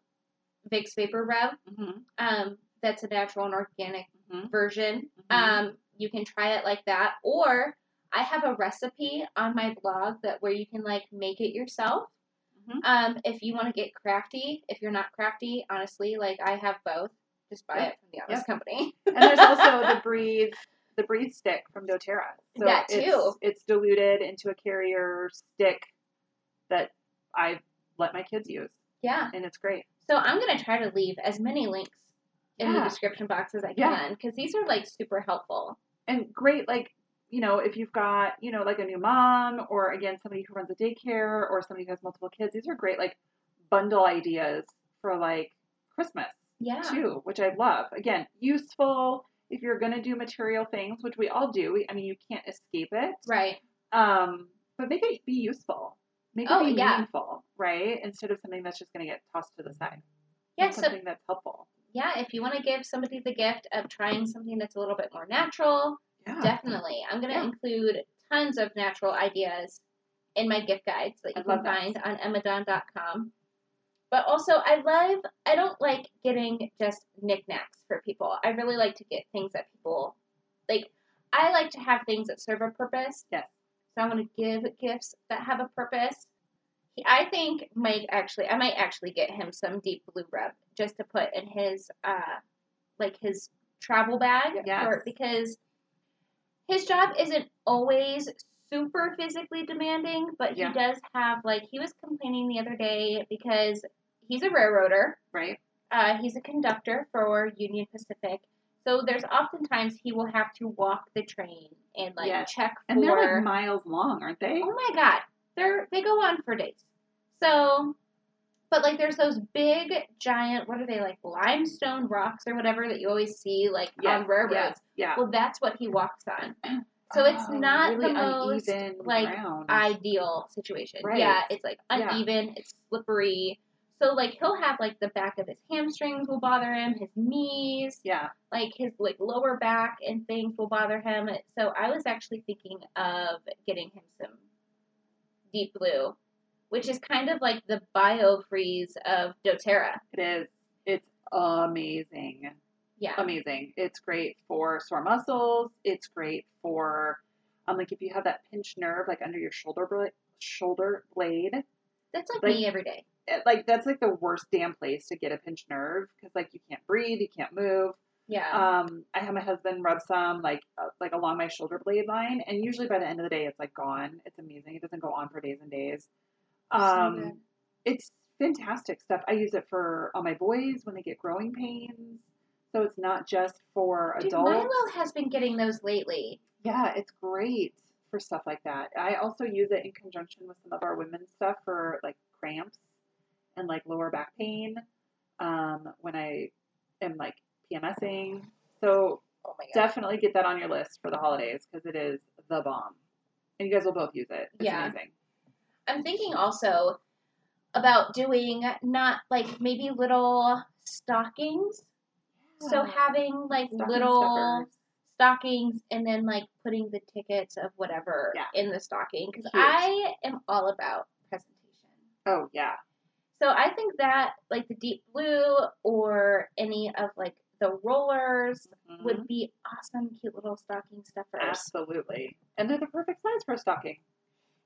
Vicks Vapor Rub. Mm-hmm. Um, that's a natural and organic mm-hmm. version. Mm-hmm. Um, you can try it like that. Or I have a recipe on my blog that where you can, like, make it yourself. Um, if you want to get crafty, if you're not crafty, honestly, like, I have both. Just buy yep. it from the Honest yep. Company. And there's also the Breathe, the Breathe stick from doTERRA. So that too. It's, it's diluted into a carrier stick that I let my kids use. Yeah. And it's great. So I'm going to try to leave as many links in yeah. the description box as I can, because yeah. these are, like, super helpful. And great, like, you know, if you've got, you know, like, a new mom, or, again, somebody who runs a daycare, or somebody who has multiple kids, these are great, like, bundle ideas for, like, Christmas, yeah. too, which I love. Again, useful if you're going to do material things, which we all do. We, I mean, you can't escape it. Right. Um, but make it be useful. Make it oh, be yeah. meaningful, right? Instead of something that's just going to get tossed to the side. Yeah, so, something that's helpful. Yeah, if you want to give somebody the gift of trying something that's a little bit more natural, yeah. definitely. I'm going to yeah. include tons of natural ideas in my gift guides that you I can find that. on emmadon dot com. But also, I love, I don't like getting just knickknacks for people. I really like to get things that people, like, I like to have things that serve a purpose. Yes. So I want to give gifts that have a purpose. I think Mike actually, I might actually get him some deep blue rub just to put in his, uh, like, his travel bag. Yes. Or, because his job isn't always super physically demanding, but he yeah. does have, like, he was complaining the other day because he's a railroader. Right. Uh, he's a conductor for Union Pacific. So there's oftentimes he will have to walk the train and, like, yes. check for... And they're, like, miles long, aren't they? Oh, my God. They're, they go on for days. So, but, like, there's those big, giant, what are they, like, limestone rocks or whatever that you always see, like, yes, on railroads. Yes, yeah. Well, that's what he walks on. So it's oh, not really the most, like, ground. ideal situation. Right. Yeah, it's, like, uneven. Yeah. It's slippery. So, like, he'll have, like, the back of his hamstrings will bother him, his knees. Yeah. Like, his, like, lower back and things will bother him. So, I was actually thinking of getting him some Deep Blue, which is kind of like the Biofreeze of doTERRA. It is. It's amazing. Yeah. Amazing. It's great for sore muscles. It's great for, um, like, if you have that pinched nerve, like, under your shoulder, bla- shoulder blade. That's like, like me every day. Like, that's, like, the worst damn place to get a pinched nerve because, like, you can't breathe, you can't move. Yeah. Um, I had my husband rub some, like, uh, like along my shoulder blade line, and usually by the end of the day, it's, like, gone. It's amazing. It doesn't go on for days and days. Um, so good. It's fantastic stuff. I use it for all my boys when they get growing pains, so it's not just for Dude, adults. Milo has been getting those lately. Yeah, it's great for stuff like that. I also use it in conjunction with some of our women's stuff for, like, cramps. And, like, lower back pain um, when I am, like, PMSing. So oh my God. Definitely get that on your list for the holidays because it is the bomb. And you guys will both use it. It's yeah. amazing. I'm thinking also about doing not, like, maybe little stockings. Yeah. So having, like, Stocking little stuffers. stockings and then, like, putting the tickets of whatever yeah. in the stocking. Because I am all about presentation. Oh, yeah. So I think that, like, the Deep Blue or any of, like, the rollers mm-hmm. would be awesome, cute little stocking stuffers. Absolutely. And they're the perfect size for a stocking.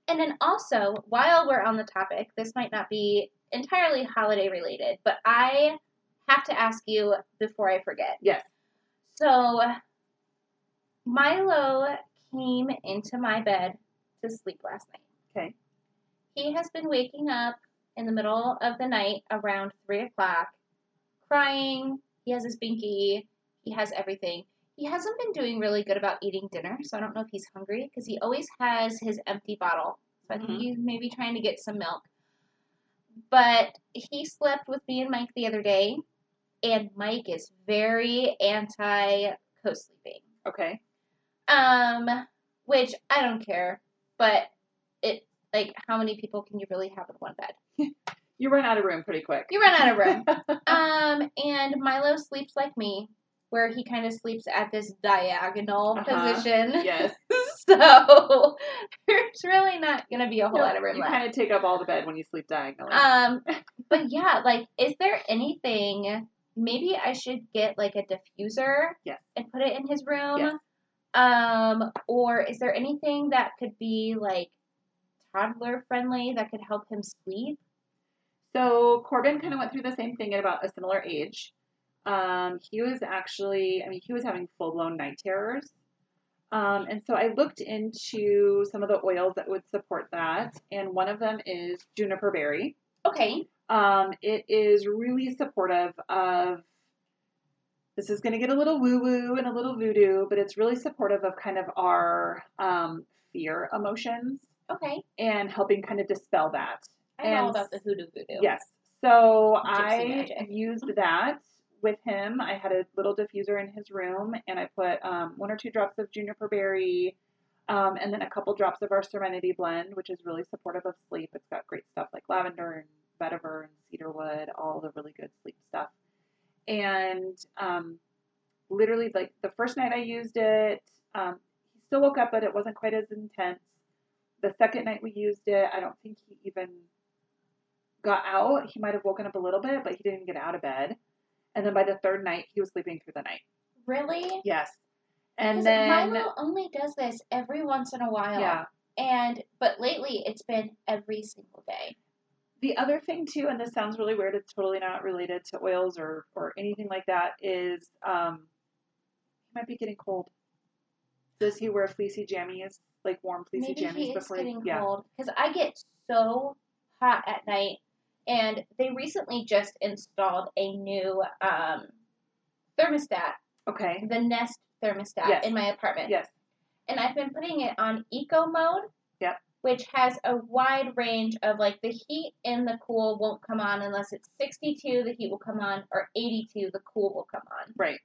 And then also, while we're on the topic, this might not be entirely holiday related, but I have to ask you before I forget. Yes. So Milo came into my bed to sleep last night. Okay. He has been waking up in the middle of the night around three o'clock, crying. He has his binky. He has everything. He hasn't been doing really good about eating dinner, so I don't know if he's hungry because he always has his empty bottle. So mm-hmm. I think he's maybe trying to get some milk. But he slept with me and Mike the other day, and Mike is very anti-co-sleeping. Okay. Um, which I don't care, but it, like, how many people can you really have in one bed? You run out of room pretty quick. You run out of room. um, and Milo sleeps like me, where he kind of sleeps at this diagonal uh-huh. position. Yes. So there's really not going to be a whole no, lot of room you left. You kind of take up all the bed when you sleep diagonally. Um, but yeah, like, is there anything? Maybe I should get, like, a diffuser yes. and put it in his room. Yes. Um, or is there anything that could be, like, toddler friendly that could help him sleep? So Corbin kind of went through the same thing at about a similar age. Um, he was actually, I mean, he was having full-blown night terrors. Um, and so I looked into some of the oils that would support that. And one of them is juniper berry. Okay. Um, it is really supportive of, this is going to get a little woo-woo and a little voodoo, but it's really supportive of kind of our um, fear emotions. Okay. And helping kind of dispel that. I know and, about the hoodoo voodoo. Yes. So I magic. used that with him. I had a little diffuser in his room, and I put um, one or two drops of juniper berry, um, and then a couple drops of our Serenity blend, which is really supportive of sleep. It's got great stuff like lavender and vetiver and cedarwood, all the really good sleep stuff. And um, literally, like, the first night I used it, um, he still woke up, but it wasn't quite as intense. The second night we used it, I don't think he even got out. He might have woken up a little bit, but he didn't get out of bed. And then by the third night, he was sleeping through the night. Really? Yes. And then Milo only does this every once in a while. Yeah. And but lately, it's been every single day. The other thing too, and this sounds really weird, it's totally not related to oils or or anything like that. Is um, he might be getting cold. Does he wear fleecy jammies? Like warm fleecy jammies he is before getting yeah. cold because I get so hot at night, and they recently just installed a new um, thermostat. Okay. The Nest thermostat yes. in my apartment. Yes. And I've been putting it on eco mode. Yep. Which has a wide range of, like, the heat and the cool won't come on unless it's sixty-two. The heat will come on, or eighty-two. The cool will come on. Right.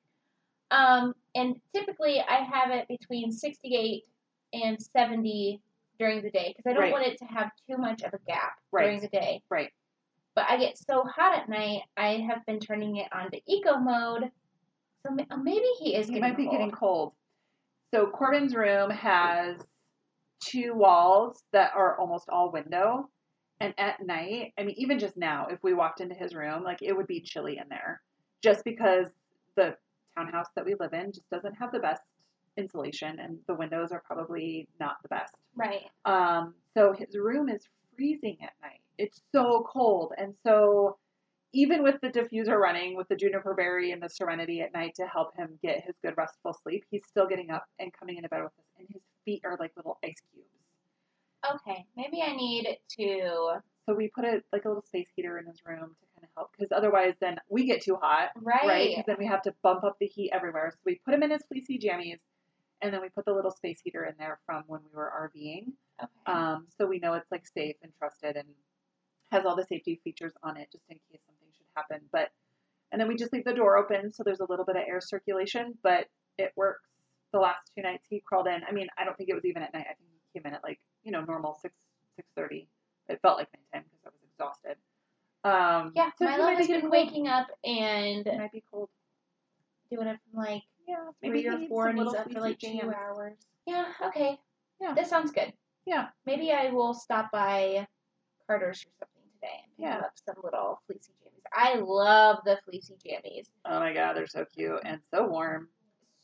Um, and typically I have it between sixty-eight and seventy during the day because I don't right. want it to have too much of a gap right. during the day. Right. But I get so hot at night, I have been turning it on to eco mode. So maybe he is he getting cold. He might be cold. getting cold. So Corbin's room has two walls that are almost all window. And at night, I mean, even just now, if we walked into his room, like, it would be chilly in there. Just because the townhouse that we live in just doesn't have the best insulation, and the windows are probably not the best. Right. Um. So his room is freezing at night. It's so cold. And so even with the diffuser running, with the juniper berry and the serenity at night to help him get his good restful sleep, he's still getting up and coming into bed with us, and his feet are like little ice cubes. Okay, maybe I need to... So we put a, like a little space heater in his room to kind of help, because otherwise then we get too hot, right? right? Because then we have to bump up the heat everywhere. So we put him in his fleecy jammies, and then we put the little space heater in there from when we were RVing. Okay. Um, so we know it's like safe and trusted and has all the safety features on it just in case something should happen. But, and then we just leave the door open so there's a little bit of air circulation, but it works. The last two nights he crawled in. I mean, I don't think it was even at night. I think he came in at like, you know, normal six, six thirty. It felt like nighttime because I was exhausted. Um, yeah, so Milo has been waking up and it might be cold. Doing it from like yeah, three or four, and he's up for like two hours. Yeah, okay. Yeah, this sounds good. Yeah, maybe I will stop by Carter's or something today and pick yeah. up some little fleecy jammies. I love the fleecy jammies. Oh my god, they're so cute and so warm.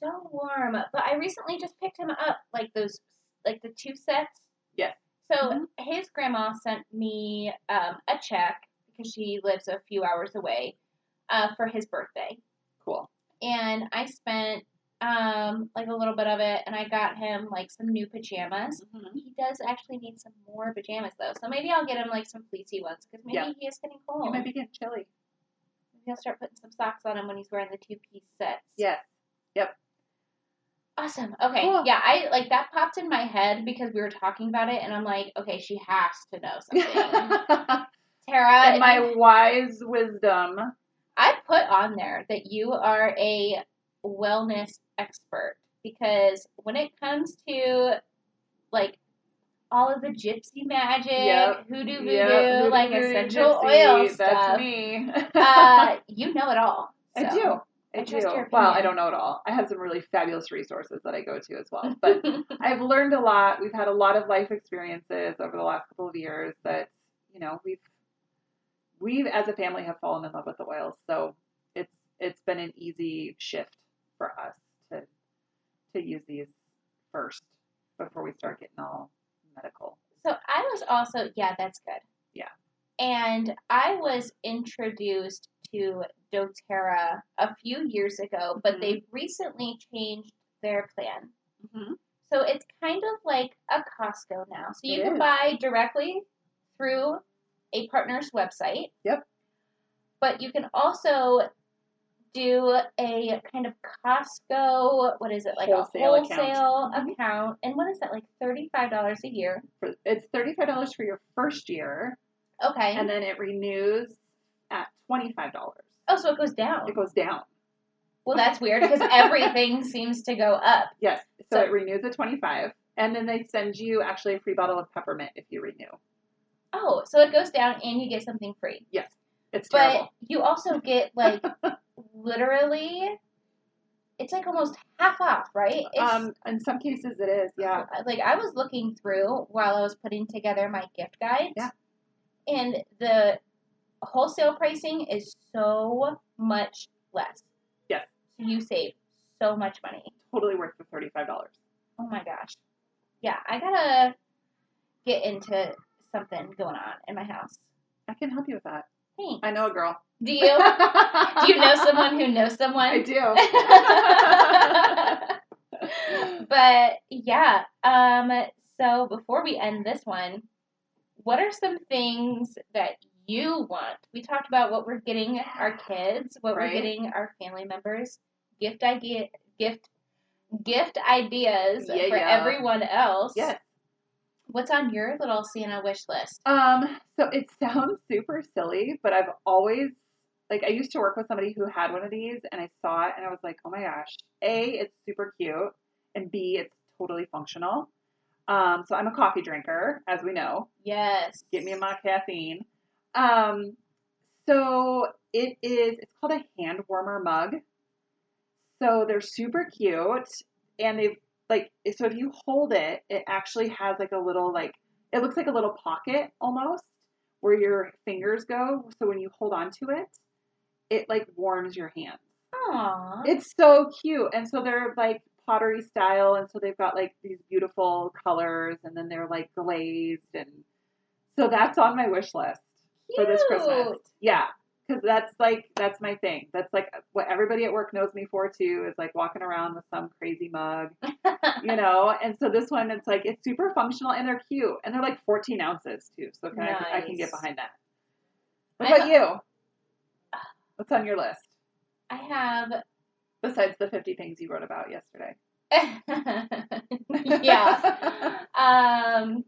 So warm, but I recently just picked him up like those, like the two sets. Yeah. So mm-hmm. his grandma sent me um, a check because she lives a few hours away uh, for his birthday. Cool. And I spent um, like a little bit of it, and I got him like some new pajamas. Mm-hmm. He does actually need some more pajamas though, so maybe I'll get him like some fleecy ones because maybe yeah. he is getting cold. He might be getting chilly. Maybe I'll start putting some socks on him when he's wearing the two-piece sets. Yeah. Yep. Awesome. Okay. Cool. Yeah, I like that popped in my head because we were talking about it, and I'm like, okay, she has to know something. Tara, in my wise wisdom, I put on there that you are a wellness expert because when it comes to like all of the gypsy magic, yep. hoodoo voodoo, yep. like essential gypsy, oil stuff, that's me. uh, you know it all. So. I do. I do. Well, I don't know it all. I have some really fabulous resources that I go to as well. But I've learned a lot. We've had a lot of life experiences over the last couple of years that, you know, we've, we've as a family have fallen in love with the oils. So it's, it's been an easy shift for us to, to use these first before we start getting all medical. So I was also, yeah, that's good. Yeah. And I was introduced to doTERRA a few years ago, but mm-hmm. they've recently changed their plan. Mm-hmm. So it's kind of like a Costco now. So you it can is. buy directly through a partner's website. Yep. But you can also do a kind of Costco, what is it, like wholesale a wholesale account. account. And what is that, like thirty-five dollars a year? For, it's thirty-five dollars for your first year. Okay. And then it renews at twenty-five dollars. Oh, so it goes down. It goes down. Well, that's weird because everything seems to go up. Yes. So, so it renews at twenty-five dollars. And then they send you actually a free bottle of peppermint if you renew. Oh, so it goes down and you get something free. Yes. It's terrible. But you also get like literally... It's like almost half off, right? It's, um, in some cases it is, yeah. Like I was looking through while I was putting together my gift guides. Yeah. And the wholesale pricing is so much less. Yes. So you save so much money. Totally worth the thirty-five dollars. Oh my gosh. Yeah, I gotta get into something going on in my house. I can help you with that. Thanks. I know a girl. Do you? Do you know someone who knows someone? I do. But yeah, um, so before we end this one, what are some things that you want? We talked about what we're getting our kids, what right. we're getting our family members, gift idea, gift, gift ideas yeah, for yeah. everyone else. Yes. What's on your little Santa wish list? Um, so it sounds super silly, but I've always like I used to work with somebody who had one of these, and I saw it, and I was like, oh my gosh! A, it's super cute, and B, it's totally functional. Um, so I'm a coffee drinker, as we know. Yes. Get me in my caffeine. Um, So it is, it's called a hand warmer mug. So they're super cute, and they've like, so if you hold it, it actually has like a little, like, it looks like a little pocket almost where your fingers go. So when you hold on to it, it like warms your hand. Aww. It's so cute. And so they're like pottery style. And so they've got like these beautiful colors, and then they're like glazed. And so that's on my wish list Cute. for this Christmas. Yeah. Cause that's like, that's my thing. That's like what everybody at work knows me for too, is like walking around with some crazy mug, you know? And so this one, it's like, it's super functional and they're cute, and they're like fourteen ounces too. So can nice. I, I can get behind that. What about you? What's on your list? I have, besides the fifty things you wrote about yesterday. yeah. um,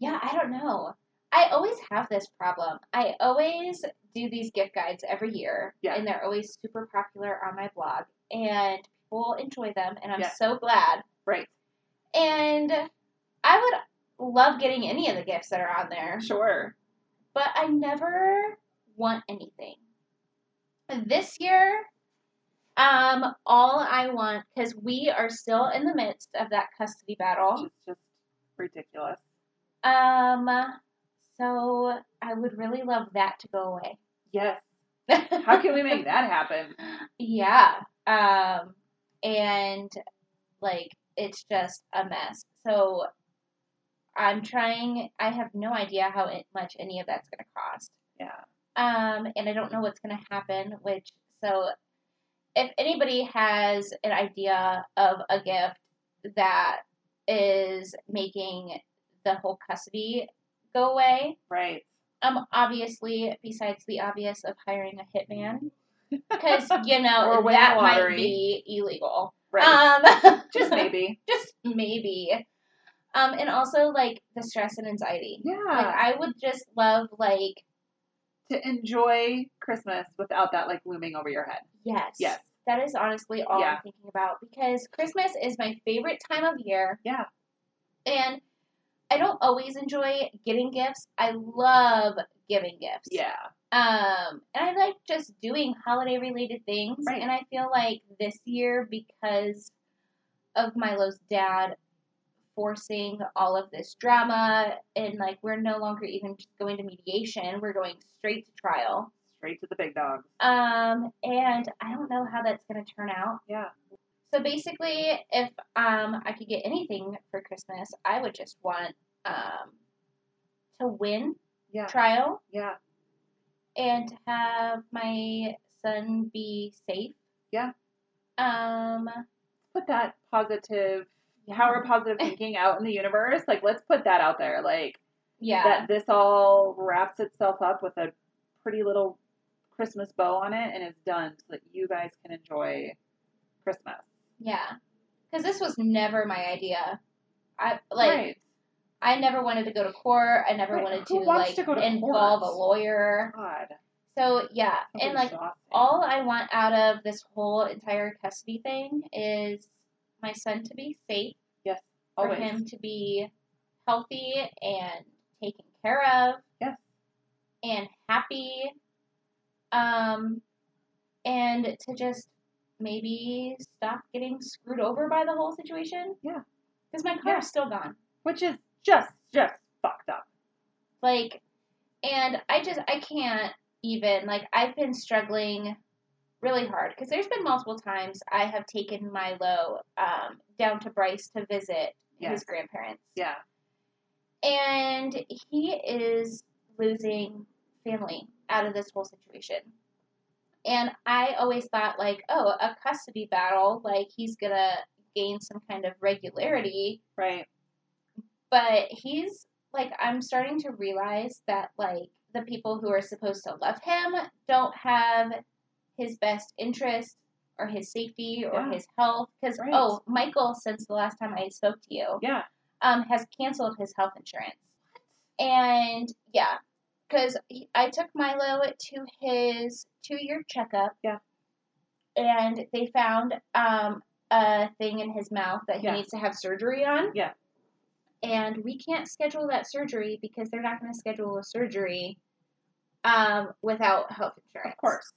yeah, I don't know. I always have this problem. I always do these gift guides every year, yeah. and they're always super popular on my blog, and people enjoy them, and I'm yeah. so glad. Right. And I would love getting any of the gifts that are on there. Sure. But I never want anything. This year, um, all I want, because we are still in the midst of that custody battle. It's just ridiculous. Um... So I would really love that to go away. Yes. How can we make that happen? Yeah. Um, and, like, it's just a mess. So I'm trying. I have no idea how it, much any of that's going to cost. Yeah. Um, and I don't know what's going to happen, which, so if anybody has an idea of a gift that is making the whole custody go away. Right. Um, obviously, besides the obvious of hiring a hitman, because, you know, that might be illegal. Right. Um, just maybe. Just maybe. Um, and also, like, the stress and anxiety. Yeah. Like, I would just love, like, to enjoy Christmas without that, like, looming over your head. Yes. Yes. That is honestly all yeah. I'm thinking about, because Christmas is my favorite time of year. Yeah. And I don't always enjoy getting gifts. I love giving gifts. Yeah. Um, and I like just doing holiday-related things. Right. And I feel like this year, because of Milo's dad forcing all of this drama, and, like, we're no longer even going to mediation. We're going straight to trial. Straight to the big dog. Um, and I don't know how that's going to turn out. Yeah. So basically, if um, I could get anything for Christmas, I would just want um, to win yeah. trial. Yeah. And to have my son be safe. Yeah. Um, put that positive, yeah. how we're positive thinking out in the universe. Like, let's put that out there. Like, yeah. that this all wraps itself up with a pretty little Christmas bow on it, and it's done so that you guys can enjoy Christmas. Yeah, because this was never my idea. I like, right. I never wanted to go to court. I never right. wanted to like to to involve court? a lawyer. God. So yeah, That's and exhausting. Like all I want out of this whole entire custody thing is my son to be safe. Yes, always. For him to be healthy and taken care of. Yes, and happy. Um, and to just. Maybe stop getting screwed over by the whole situation. Yeah. Because my car yeah. is still gone. Which is just, just fucked up. Like, and I just, I can't even, like, I've been struggling really hard. Because there's been multiple times I have taken Milo um, down to Bryce to visit yes. his grandparents. Yeah. And he is losing family out of this whole situation. And I always thought, like, oh, a custody battle, like, he's going to gain some kind of regularity. Right. But he's, like, I'm starting to realize that, like, the people who are supposed to love him don't have his best interest or his safety or yeah. his health. Because, right. oh, Michael, since the last time I spoke to you, yeah. um, has canceled his health insurance. And, yeah. Because I took Milo to his two-year checkup. Yeah. And they found um, a thing in his mouth that he yeah. needs to have surgery on. Yeah. And we can't schedule that surgery because they're not going to schedule a surgery um, without health insurance. Of course.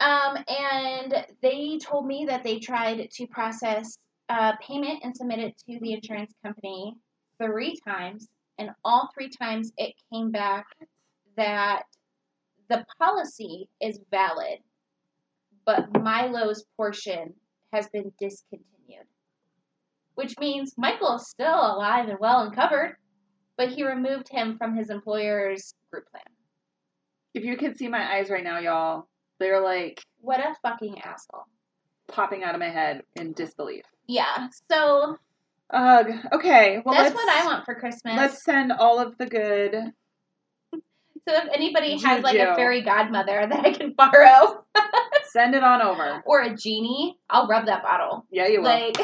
Um, and they told me that they tried to process uh, payment and submit it to the insurance company three times, and all three times it came back that the policy is valid, but Milo's portion has been discontinued, which means Michael is still alive and well and covered, but he removed him from his employer's group plan. If you could see my eyes right now, y'all, they're like... What a fucking asshole. Popping out of my head in disbelief. Yeah, so... Ugh, okay. Well, that's what I want for Christmas. Let's send all of the good... So if anybody Juju. has, like, a fairy godmother that I can borrow... Send it on over. Or a genie. I'll rub that bottle. Yeah, you will. Like,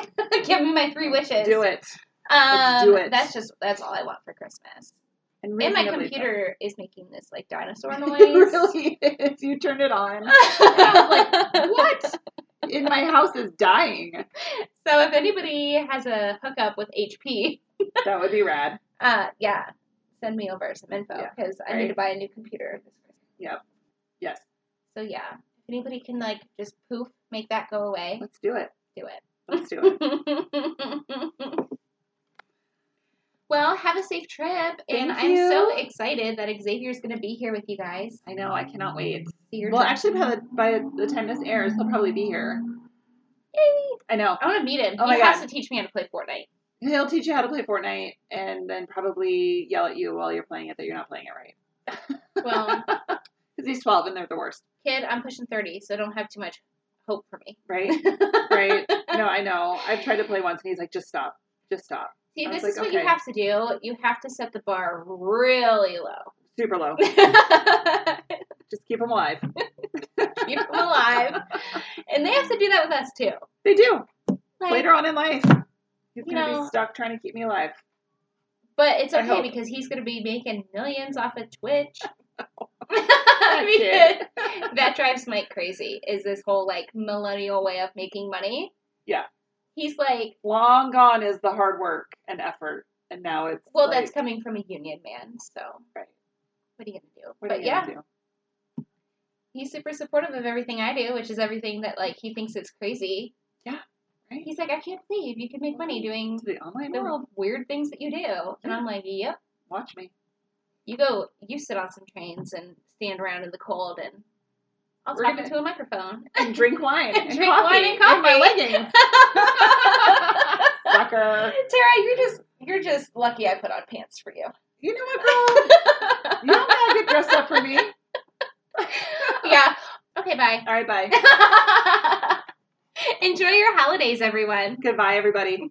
give me my three wishes. Do it. Um, Let's do it. That's just, that's all I want for Christmas. And, and my computer fun. is making this, like, dinosaur noise. It really is. You turned it on. I'm like, what? In my house is dying. So if anybody has a hookup with H P. That would be rad. Uh, yeah. Send me over some info, because yeah, right. I need to buy a new computer this Christmas. Yep. Yes. So, yeah. Anybody can, like, just poof, make that go away. Let's do it. Do it. Let's do it. Well, have a safe trip. Thank and you. I'm so excited that Xavier's going to be here with you guys. I know. I cannot wait. Your well, time. actually, by the, by the time this airs, he'll probably be here. Yay. I know. I want to meet him. Oh he my has God. to teach me how to play Fortnite. He'll teach you how to play Fortnite and then probably yell at you while you're playing it that you're not playing it right. Well... Because he's twelve and they're the worst. Kid, I'm pushing thirty, so don't have too much hope for me. Right? Right. No, I know. I've tried to play once and he's like, just stop. Just stop. See, this like, is what okay. you have to do. You have to set the bar really low. Super low. Just keep them alive. Keep them alive. And they have to do that with us, too. They do. Like, later on in life, he's going to be stuck trying to keep me alive. But it's okay because he's going to be making millions off of Twitch. I mean, that drives Mike crazy, is this whole, like, millennial way of making money. Yeah. He's like... Long gone is the hard work and effort, and now it's... Well, like, that's coming from a union man, so... Right. What are you going to do? What but, are you yeah, gonna do? He's super supportive of everything I do, which is everything that, like, he thinks is crazy. Yeah. Right. He's like, I can't believe you can make money doing the online world weird things that you do. Yeah. And I'm like, yep. Watch me. You go, you sit on some trains and stand around in the cold, and I'll We're talk into a microphone. And drink wine. and, and drink coffee. wine and coffee. In my leggings. Sucker. Tara, you're just, you're just lucky I put on pants for you. You know what, girl? You don't gotta get dressed up for me. Yeah. Okay, bye. All right, bye. Enjoy your holidays, everyone. Goodbye, everybody.